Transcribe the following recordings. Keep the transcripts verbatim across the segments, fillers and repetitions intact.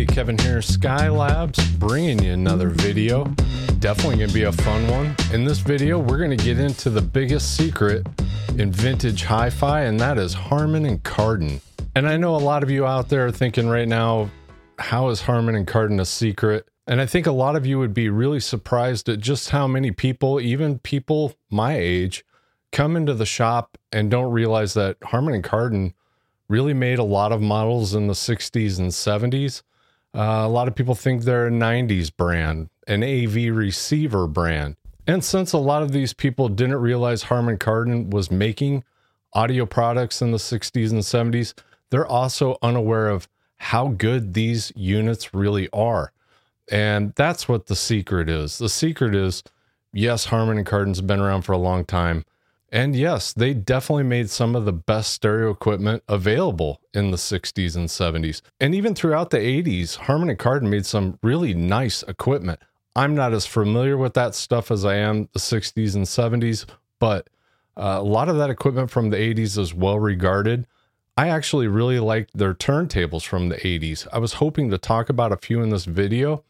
Hey, Kevin here, Skylabs, bringing you another video. Definitely gonna be a fun one. In this video, we're gonna get into the biggest secret in vintage hi-fi, and that is Harman and Kardon. And I know a lot of you out there are thinking right now, how is Harman and Kardon a secret? And I think a lot of you would be really surprised at just how many people, even people my age, come into the shop and don't realize that Harman and Kardon really made a lot of models in the sixties and seventies. Uh, a lot of people think they're a nineties brand, an A V receiver brand. And since a lot of these people didn't realize Harman Kardon was making audio products in the sixties and seventies, they're also unaware of how good these units really are. And that's what the secret is. The secret is, yes, Harman and Kardon's been around for a long time. And yes, they definitely made some of the best stereo equipment available in the sixties and seventies. And even throughout the eighties, Harman and Kardon made some really nice equipment. I'm not as familiar with that stuff as I am the sixties and seventies, but uh, a lot of that equipment from the eighties is well regarded. I actually really liked their turntables from the eighties. I was hoping to talk about a few in this video,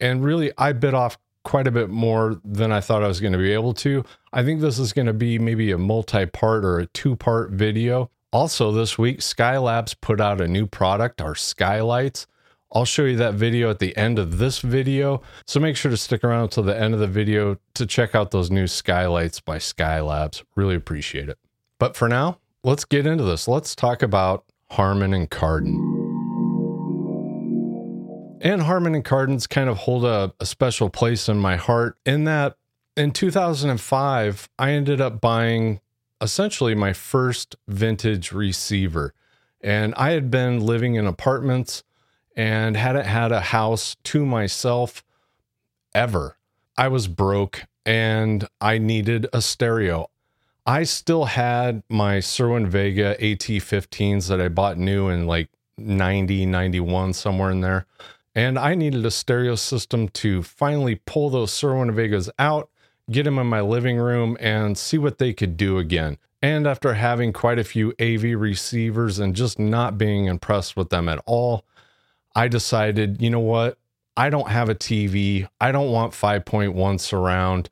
and really I bit off quite a bit more than I thought I was going to be able to. I think this is going to be maybe a multi-part or a two-part video. Also this week, Skylabs put out a new product, our Skylights. I'll show you that video at the end of this video, so make sure to stick around until the end of the video to check out those new Skylights by Skylabs. Really appreciate it. But for now, let's get into this. Let's talk about Harman and Kardon. And Harman and Kardon's kind of hold a, a special place in my heart, in that in two thousand five, I ended up buying essentially my first vintage receiver. And I had been living in apartments and hadn't had a house to myself ever. I was broke and I needed a stereo. I still had my Cerwin-Vega A T fifteens that I bought new in like ninety, ninety-one, somewhere in there. And I needed a stereo system to finally pull those Cerwin-Vegas out, get them in my living room, and see what they could do again. And after having quite a few A V receivers and just not being impressed with them at all, I decided, you know what? I don't have a T V. I don't want five point one surround.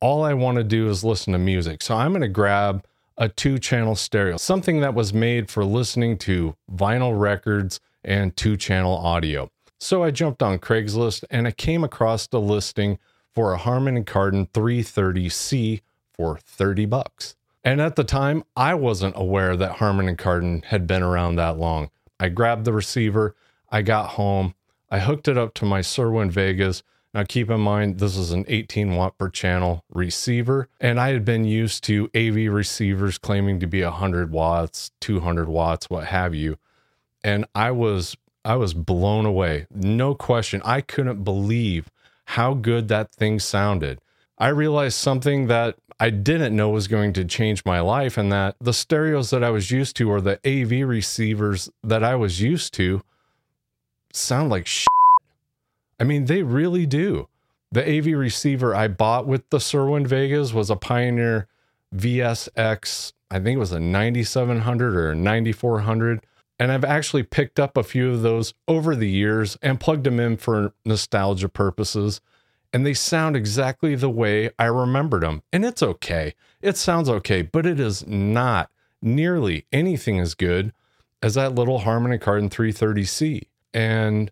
All I want to do is listen to music. So I'm going to grab a two-channel stereo, something that was made for listening to vinyl records and two-channel audio. So I jumped on Craigslist and I came across the listing for a Harman and Kardon three thirty C for thirty bucks. And at the time, I wasn't aware that Harman and Kardon had been around that long. I grabbed the receiver, I got home, I hooked it up to my Cerwin-Vegas. Now keep in mind, this is an eighteen watt per channel receiver, and I had been used to A V receivers claiming to be one hundred watts, two hundred watts, what have you. And I was I was blown away. No question. I couldn't believe how good that thing sounded. I realized something that I didn't know was going to change my life, and that the stereos that I was used to, or the A V receivers that I was used to, sound like shit. I mean, they really do. The A V receiver I bought with the Cerwin-Vegas was a Pioneer V S X. I think it was a ninety-seven hundred or a ninety-four hundred. And I've actually picked up a few of those over the years and plugged them in for nostalgia purposes. And they sound exactly the way I remembered them. And it's okay. It sounds okay, but it is not nearly anything as good as that little Harman and Kardon three thirty C. And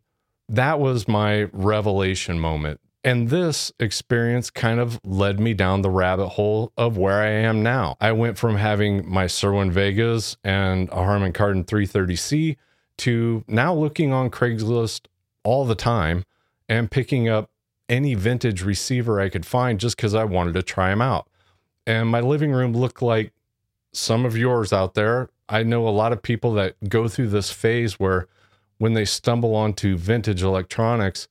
that was my revelation moment. And this experience kind of led me down the rabbit hole of where I am now. I went from having my Cerwin-Vegas and a Harman and Kardon three thirty C to now looking on Craigslist all the time and picking up any vintage receiver I could find just because I wanted to try them out. And my living room looked like some of yours out there. I know a lot of people that go through this phase where when they stumble onto vintage electronics,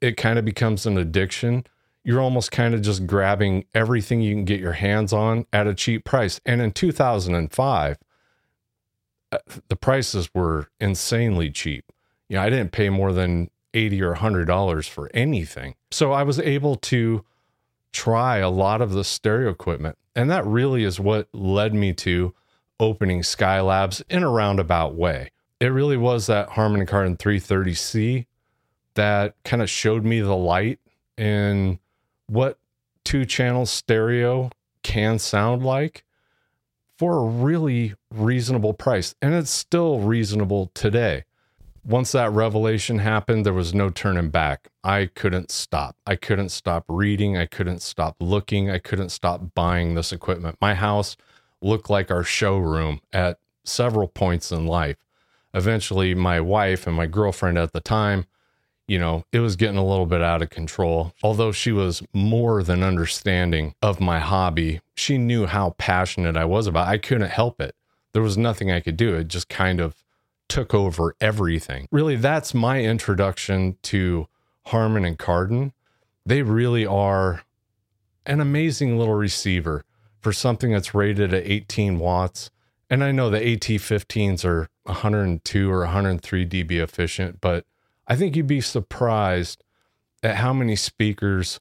it kind of becomes an addiction. You're almost kind of just grabbing everything you can get your hands on at a cheap price. And in two thousand five, the prices were insanely cheap. You know, I didn't pay more than eighty dollars or one hundred dollars for anything. So I was able to try a lot of the stereo equipment. And that really is what led me to opening Skylabs in a roundabout way. it really was that Harman Kardon three thirty C that kind of showed me the light in what two channel stereo can sound like for a really reasonable price. And it's still reasonable today. Once that revelation happened, there was no turning back. I couldn't stop. I couldn't stop reading. I couldn't stop looking. I couldn't stop buying this equipment. My house looked like our showroom at several points in life. Eventually, my wife and my girlfriend at the time, you know, it was getting a little bit out of control. Although she was more than understanding of my hobby, she knew how passionate I was about it. I couldn't help it. There was nothing I could do. It just kind of took over everything. Really, that's my introduction to Harman and Kardon. They really are an amazing little receiver for something that's rated at eighteen watts. And I know the A T fifteens are one oh two or one oh three decibels efficient, but I think you'd be surprised at how many speakers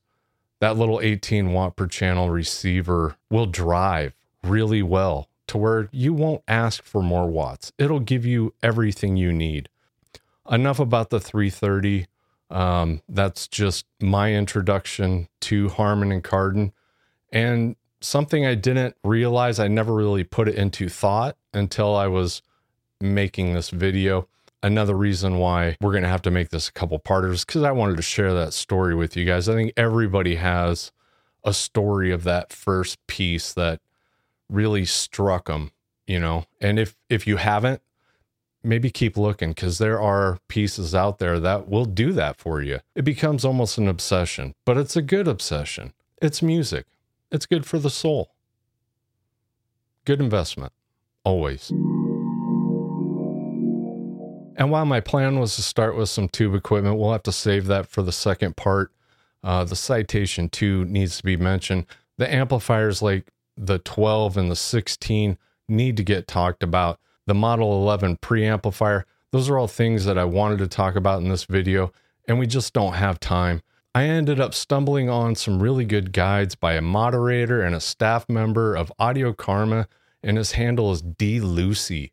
that little eighteen watt per channel receiver will drive really well, to where you won't ask for more watts. It'll give you everything you need. Enough about the three thirty. Um, that's just my introduction to Harman and Kardon. And something I didn't realize, I never really put it into thought until I was making this video. Another reason why we're going to have to make this a couple parters, because I wanted to share that story with you guys. I think everybody has a story of that first piece that really struck them, you know, and if, if you haven't, maybe keep looking, because there are pieces out there that will do that for you. It becomes almost an obsession, but it's a good obsession. It's music. It's good for the soul. Good investment, always. And while my plan was to start with some tube equipment, we'll have to save that for the second part. Uh, the Citation two needs to be mentioned. The amplifiers like the twelve and the sixteen need to get talked about. The Model eleven preamplifier, those are all things that I wanted to talk about in this video, and we just don't have time. I ended up stumbling on some really good guides by a moderator and a staff member of Audio Karma, and his handle is DLucy.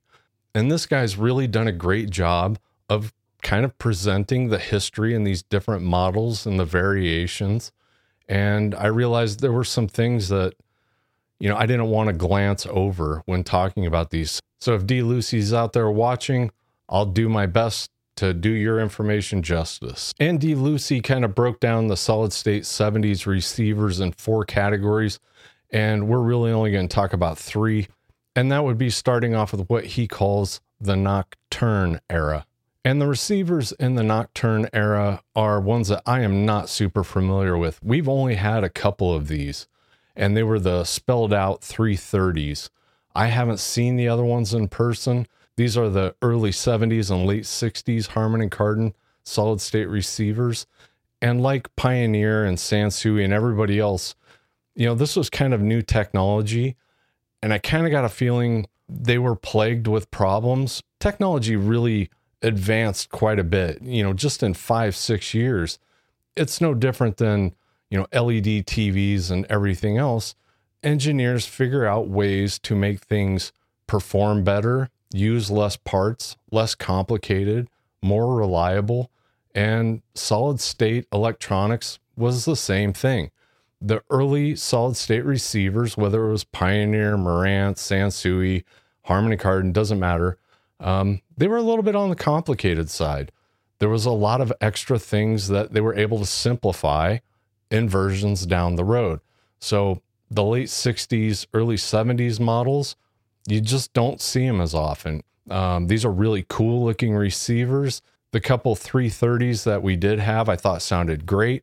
And this guy's really done a great job of kind of presenting the history and these different models and the variations. And I realized there were some things that, you know, I didn't want to glance over when talking about these. So if DLucy's out there watching, I'll do my best to do your information justice. And DLucy kind of broke down the solid state seventies receivers in four categories. And we're really only going to talk about three. And that would be starting off with what he calls the Nocturne era. And the receivers in the Nocturne era are ones that I am not super familiar with. We've only had a couple of these, and they were the spelled out three thirties. I haven't seen the other ones in person. These are the early seventies and late sixties Harman and Kardon solid state receivers. And like Pioneer and Sansui and everybody else, you know, this was kind of new technology. And I kind of got a feeling they were plagued with problems. Technology really advanced quite a bit, you know, just in five, six years. It's no different than, you know, L E D T Vs and everything else. Engineers figure out ways to make things perform better, use less parts, less complicated, more reliable. And solid state electronics was the same thing. The early solid state receivers, whether it was Pioneer, Marantz, Sansui, Harman and Kardon, doesn't matter. Um, they were a little bit on the complicated side. There was a lot of extra things that they were able to simplify in versions down the road. So the late sixties, early seventies models, you just don't see them as often. Um, these are really cool looking receivers. The couple three thirties that we did have, I thought sounded great.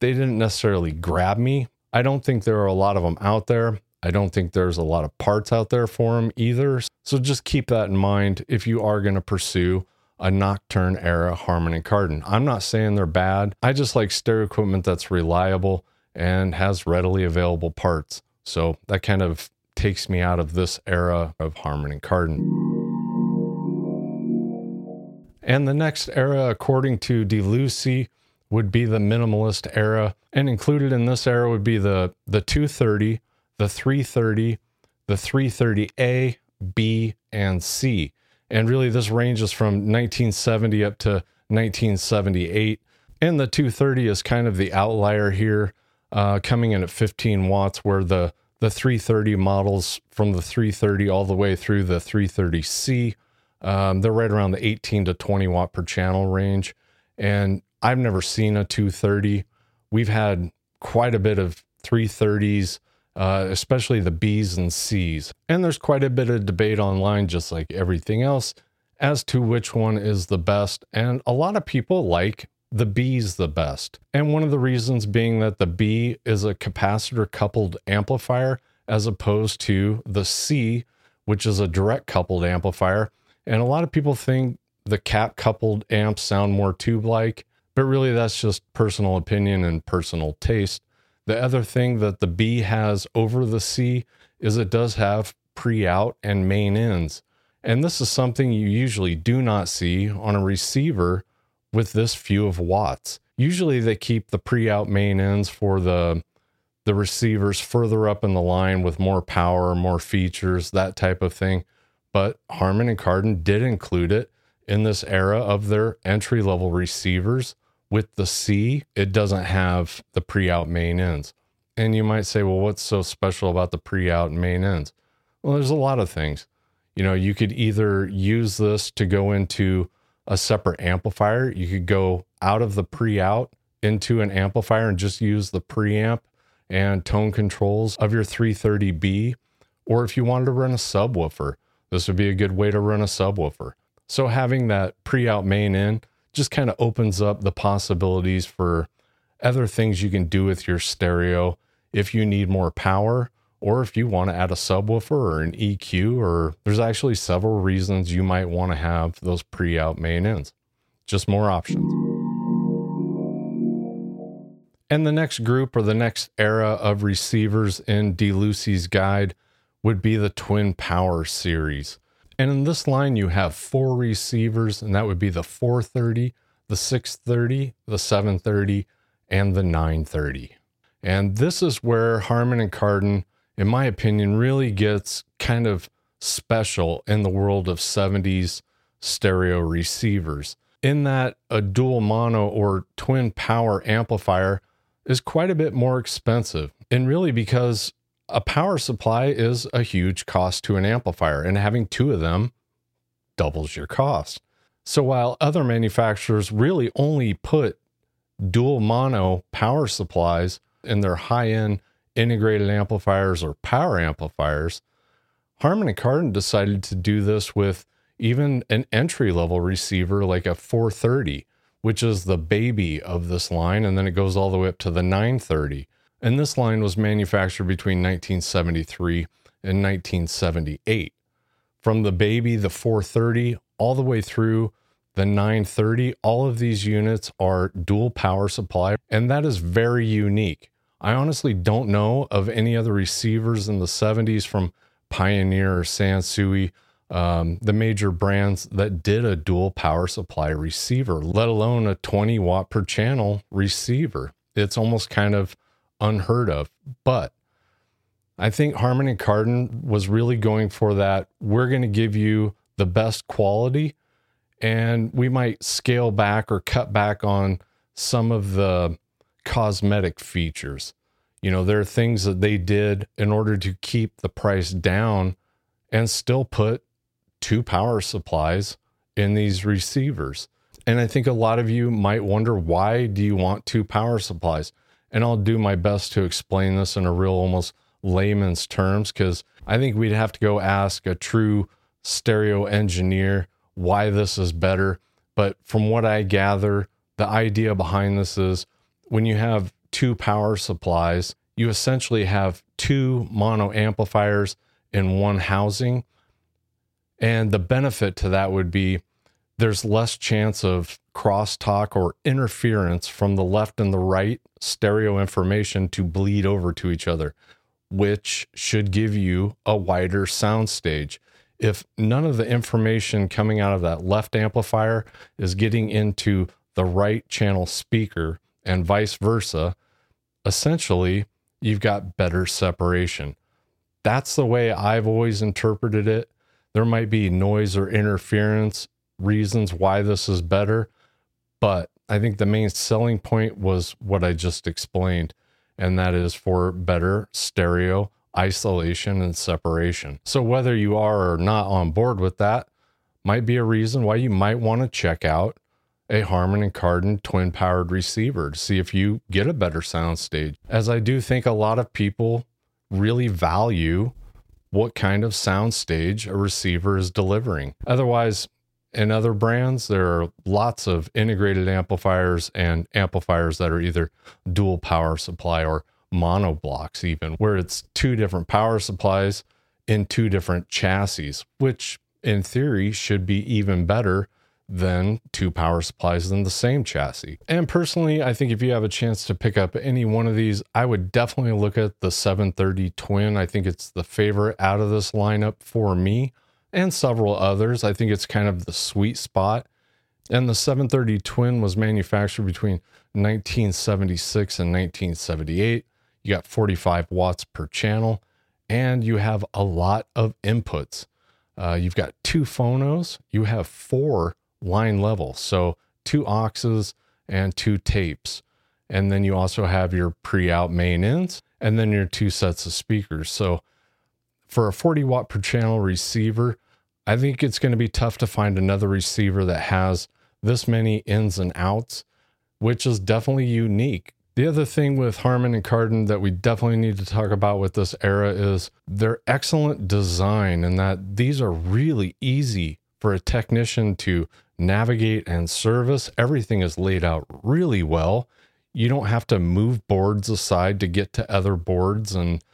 They didn't necessarily grab me. I don't think there are a lot of them out there. I don't think there's a lot of parts out there for them either. So just keep that in mind if you are going to pursue a Nocturne era Harman and Kardon. I'm not saying they're bad. I just like stereo equipment that's reliable and has readily available parts. So that kind of takes me out of this era of Harman and Kardon. And the next era, according to DLucy, would be the minimalist era, and included in this era would be the the two thirty, the three thirty, the three thirty A, B, and C. And really this ranges from nineteen seventy up to nineteen seventy-eight. And the two thirty is kind of the outlier here, uh, coming in at fifteen watts, where the, the three thirty models, from the three thirty all the way through the three thirty C, um, they're right around the eighteen to twenty watt per channel range. And I've never seen a two thirty. We've had quite a bit of three thirties, uh, especially the B's and C's. And there's quite a bit of debate online, just like everything else, as to which one is the best. And a lot of people like the B's the best. And one of the reasons being that the B is a capacitor coupled amplifier, as opposed to the C, which is a direct coupled amplifier. And a lot of people think the cap coupled amps sound more tube-like, but really that's just personal opinion and personal taste. The other thing that the B has over the C is it does have pre-out and main ends. And this is something you usually do not see on a receiver with this few of watts. Usually they keep the pre-out main ends for the, the receivers further up in the line with more power, more features, that type of thing. But Harman and Kardon did include it in this era of their entry-level receivers. With the C, it doesn't have the pre-out main ends. And you might say, well, what's so special about the pre-out and main ends? Well, there's a lot of things. You know, you could either use this to go into a separate amplifier. You could go out of the pre-out into an amplifier and just use the preamp and tone controls of your three thirty B. Or if you wanted to run a subwoofer, this would be a good way to run a subwoofer. So having that pre-out main end just kind of opens up the possibilities for other things you can do with your stereo if you need more power, or if you want to add a subwoofer or an E Q, or there's actually several reasons you might want to have those pre-out main ends. Just more options. And the next group, or the next era of receivers in DLucy's guide, would be the Twin Power series. And in this line, you have four receivers, and that would be the four thirty, the six thirty, the seven thirty, and the nine thirty. And this is where Harman and Kardon, in my opinion, really gets kind of special in the world of seventies stereo receivers, in that a dual mono or twin power amplifier is quite a bit more expensive. And really because a power supply is a huge cost to an amplifier, and having two of them doubles your cost. So while other manufacturers really only put dual mono power supplies in their high-end integrated amplifiers or power amplifiers, Harman and Kardon decided to do this with even an entry-level receiver like a four thirty, which is the baby of this line, and then it goes all the way up to the nine thirty. And this line was manufactured between nineteen seventy-three and nineteen seventy-eight. From the baby, the four thirty, all the way through the nine thirty, all of these units are dual power supply, and that is very unique. I honestly don't know of any other receivers in the seventies from Pioneer or Sansui, um, the major brands, that did a dual power supply receiver, let alone a twenty watt per channel receiver. It's almost kind of unheard of. But I think Harman and Kardon was really going for that. We're going to give you the best quality, and we might scale back or cut back on some of the cosmetic features. You know, there are things that they did in order to keep the price down and still put two power supplies in these receivers. And I think a lot of you might wonder, why do you want two power supplies? And I'll do my best to explain this in a real, almost layman's terms, because I think we'd have to go ask a true stereo engineer why this is better. But from what I gather, the idea behind this is when you have two power supplies, you essentially have two mono amplifiers in one housing. And the benefit to that would be there's less chance of crosstalk or interference from the left and the right stereo information to bleed over to each other, which should give you a wider soundstage. If none of the information coming out of that left amplifier is getting into the right channel speaker and vice versa, essentially you've got better separation. That's the way I've always interpreted it. There might be noise or interference reasons why this is better, but I think the main selling point was what I just explained, and that is for better stereo isolation and separation. So whether you are or not on board with that might be a reason why you might want to check out a Harman and Kardon twin powered receiver to see if you get a better sound stage, as I do think a lot of people really value what kind of sound stage a receiver is delivering. Otherwise, in other brands, there are lots of integrated amplifiers and amplifiers that are either dual power supply or mono blocks even, where it's two different power supplies in two different chassis, which in theory should be even better than two power supplies in the same chassis. And personally, I think if you have a chance to pick up any one of these, I would definitely look at the seven thirty Twin. I think it's the favorite out of this lineup for me and several others. I think it's kind of the sweet spot. And the seven thirty Twin was manufactured between nineteen seventy-six and nineteen seventy-eight. You got forty-five watts per channel, and you have a lot of inputs. Uh, you've got two phonos, you have four line level, so two auxes and two tapes, and then you also have your pre-out main ends, and then your two sets of speakers. So for a forty watt per channel receiver, I think it's going to be tough to find another receiver that has this many ins and outs, which is definitely unique. The other thing with Harman and Kardon that we definitely need to talk about with this era is their excellent design, and that these are really easy for a technician to navigate and service. Everything is laid out really well. You don't have to move boards aside to get to other boards, and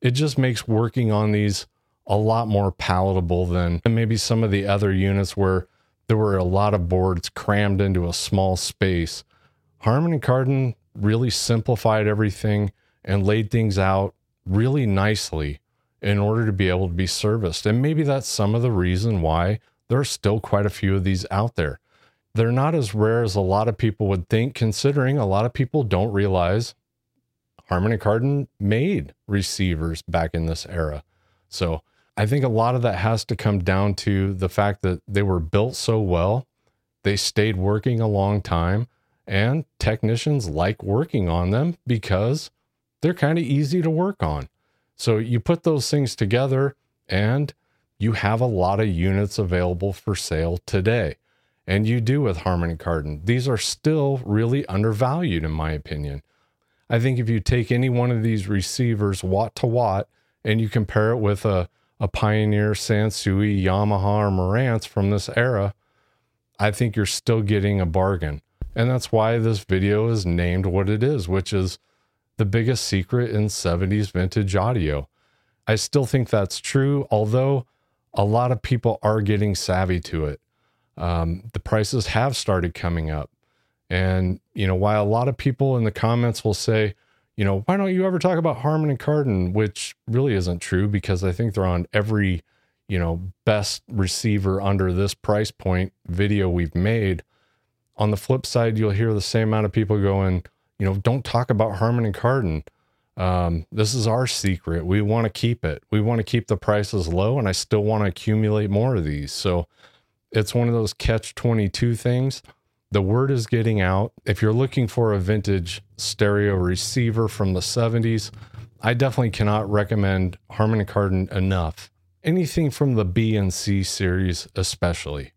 it just makes working on these a lot more palatable than maybe some of the other units where there were a lot of boards crammed into a small space. Harman and Kardon really simplified everything and laid things out really nicely in order to be able to be serviced. And maybe that's some of the reason why there are still quite a few of these out there. They're not as rare as a lot of people would think, considering a lot of people don't realize Harman and Kardon made receivers back in this era. So I think a lot of that has to come down to the fact that they were built so well, they stayed working a long time, and technicians like working on them because they're kind of easy to work on. So you put those things together and you have a lot of units available for sale today, and you do with Harman and Kardon. These are still really undervalued in my opinion. I think if you take any one of these receivers watt to watt and you compare it with a, a Pioneer, Sansui, Yamaha, or Marantz from this era, I think you're still getting a bargain. And that's why this video is named what it is, which is the biggest secret in seventies vintage audio. I still think that's true, although a lot of people are getting savvy to it. Um, the prices have started coming up. And, you know, while a lot of people in the comments will say, you know, why don't you ever talk about Harman and Kardon, which really isn't true because I think they're on every, you know, best receiver under this price point video we've made. On the flip side, you'll hear the same amount of people going, you know, don't talk about Harman and Kardon. Um, this is our secret. We want to keep it. We want to keep the prices low, and I still want to accumulate more of these. So it's one of those catch twenty-two things. The word is getting out. If you're looking for a vintage stereo receiver from the seventies, I definitely cannot recommend Harman and Kardon enough. Anything from the B and C series, especially.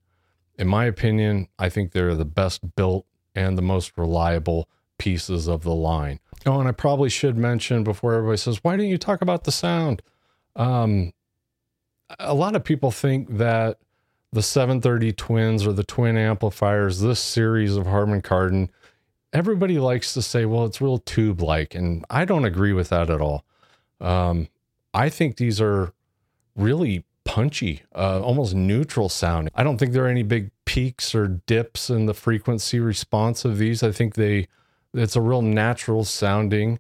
In my opinion, I think they're the best built and the most reliable pieces of the line. Oh, and I probably should mention before everybody says, why didn't you talk about the sound? Um, a lot of people think that the seven thirty Twins or the twin amplifiers, this series of Harman Kardon, everybody likes to say, well, it's real tube-like, and I don't agree with that at all. Um, I think these are really punchy, uh, almost neutral sounding. I don't think there are any big peaks or dips in the frequency response of these. I think they, it's a real natural sounding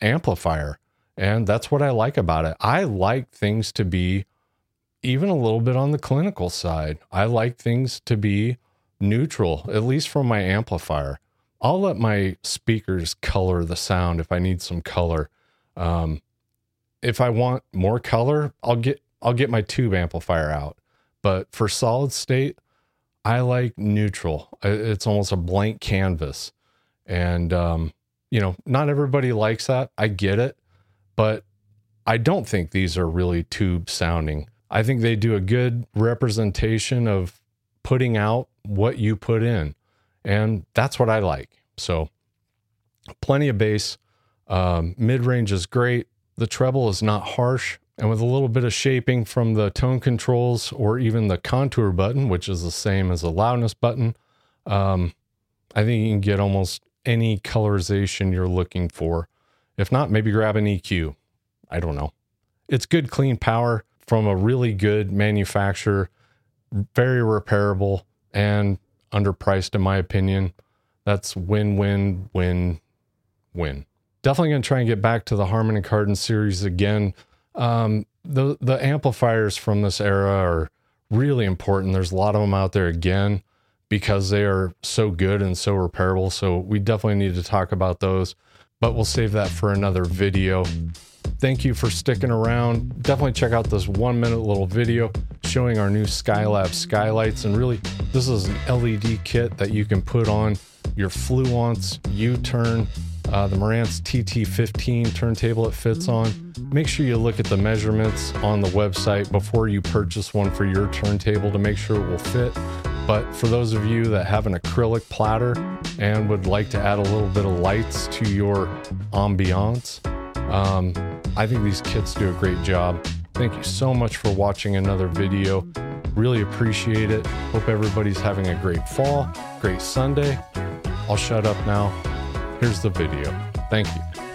amplifier. And that's what I like about it. I like things to be even a little bit on the clinical side. I like things to be neutral, at least from my amplifier. I'll let my speakers color the sound if I need some color. Um, if I want more color, I'll get I'll get my tube amplifier out. But for solid state, I like neutral. It's almost a blank canvas. And, um, you know, not everybody likes that. I get it. But I don't think these are really tube sounding. I think they do a good representation of putting out what you put in. And that's what I like. So plenty of bass. Um, mid-range is great. The treble is not harsh. And with a little bit of shaping from the tone controls or even the contour button, which is the same as the loudness button, um, I think you can get almost any colorization you're looking for. If not, maybe grab an E Q. I don't know. It's good, clean power from a really good manufacturer, very repairable and underpriced in my opinion. That's win, win, win, win. Definitely going to try and get back to the Harman Kardon series again. Um, the, the amplifiers from this era are really important. There's a lot of them out there again because they are so good and so repairable. So we definitely need to talk about those, but we'll save that for another video. Thank you for sticking around. Definitely check out this one minute little video showing our new Skylabs Skylights. And really, this is an L E D kit that you can put on your Fluance U-turn, uh, the Marantz T T fifteen turntable it fits on. Make sure you look at the measurements on the website before you purchase one for your turntable to make sure it will fit. But for those of you that have an acrylic platter and would like to add a little bit of lights to your ambiance, um, I think these kits do a great job. Thank you so much for watching another video. Really appreciate it. Hope everybody's having a great fall, great Sunday. I'll shut up now. Here's the video. Thank you.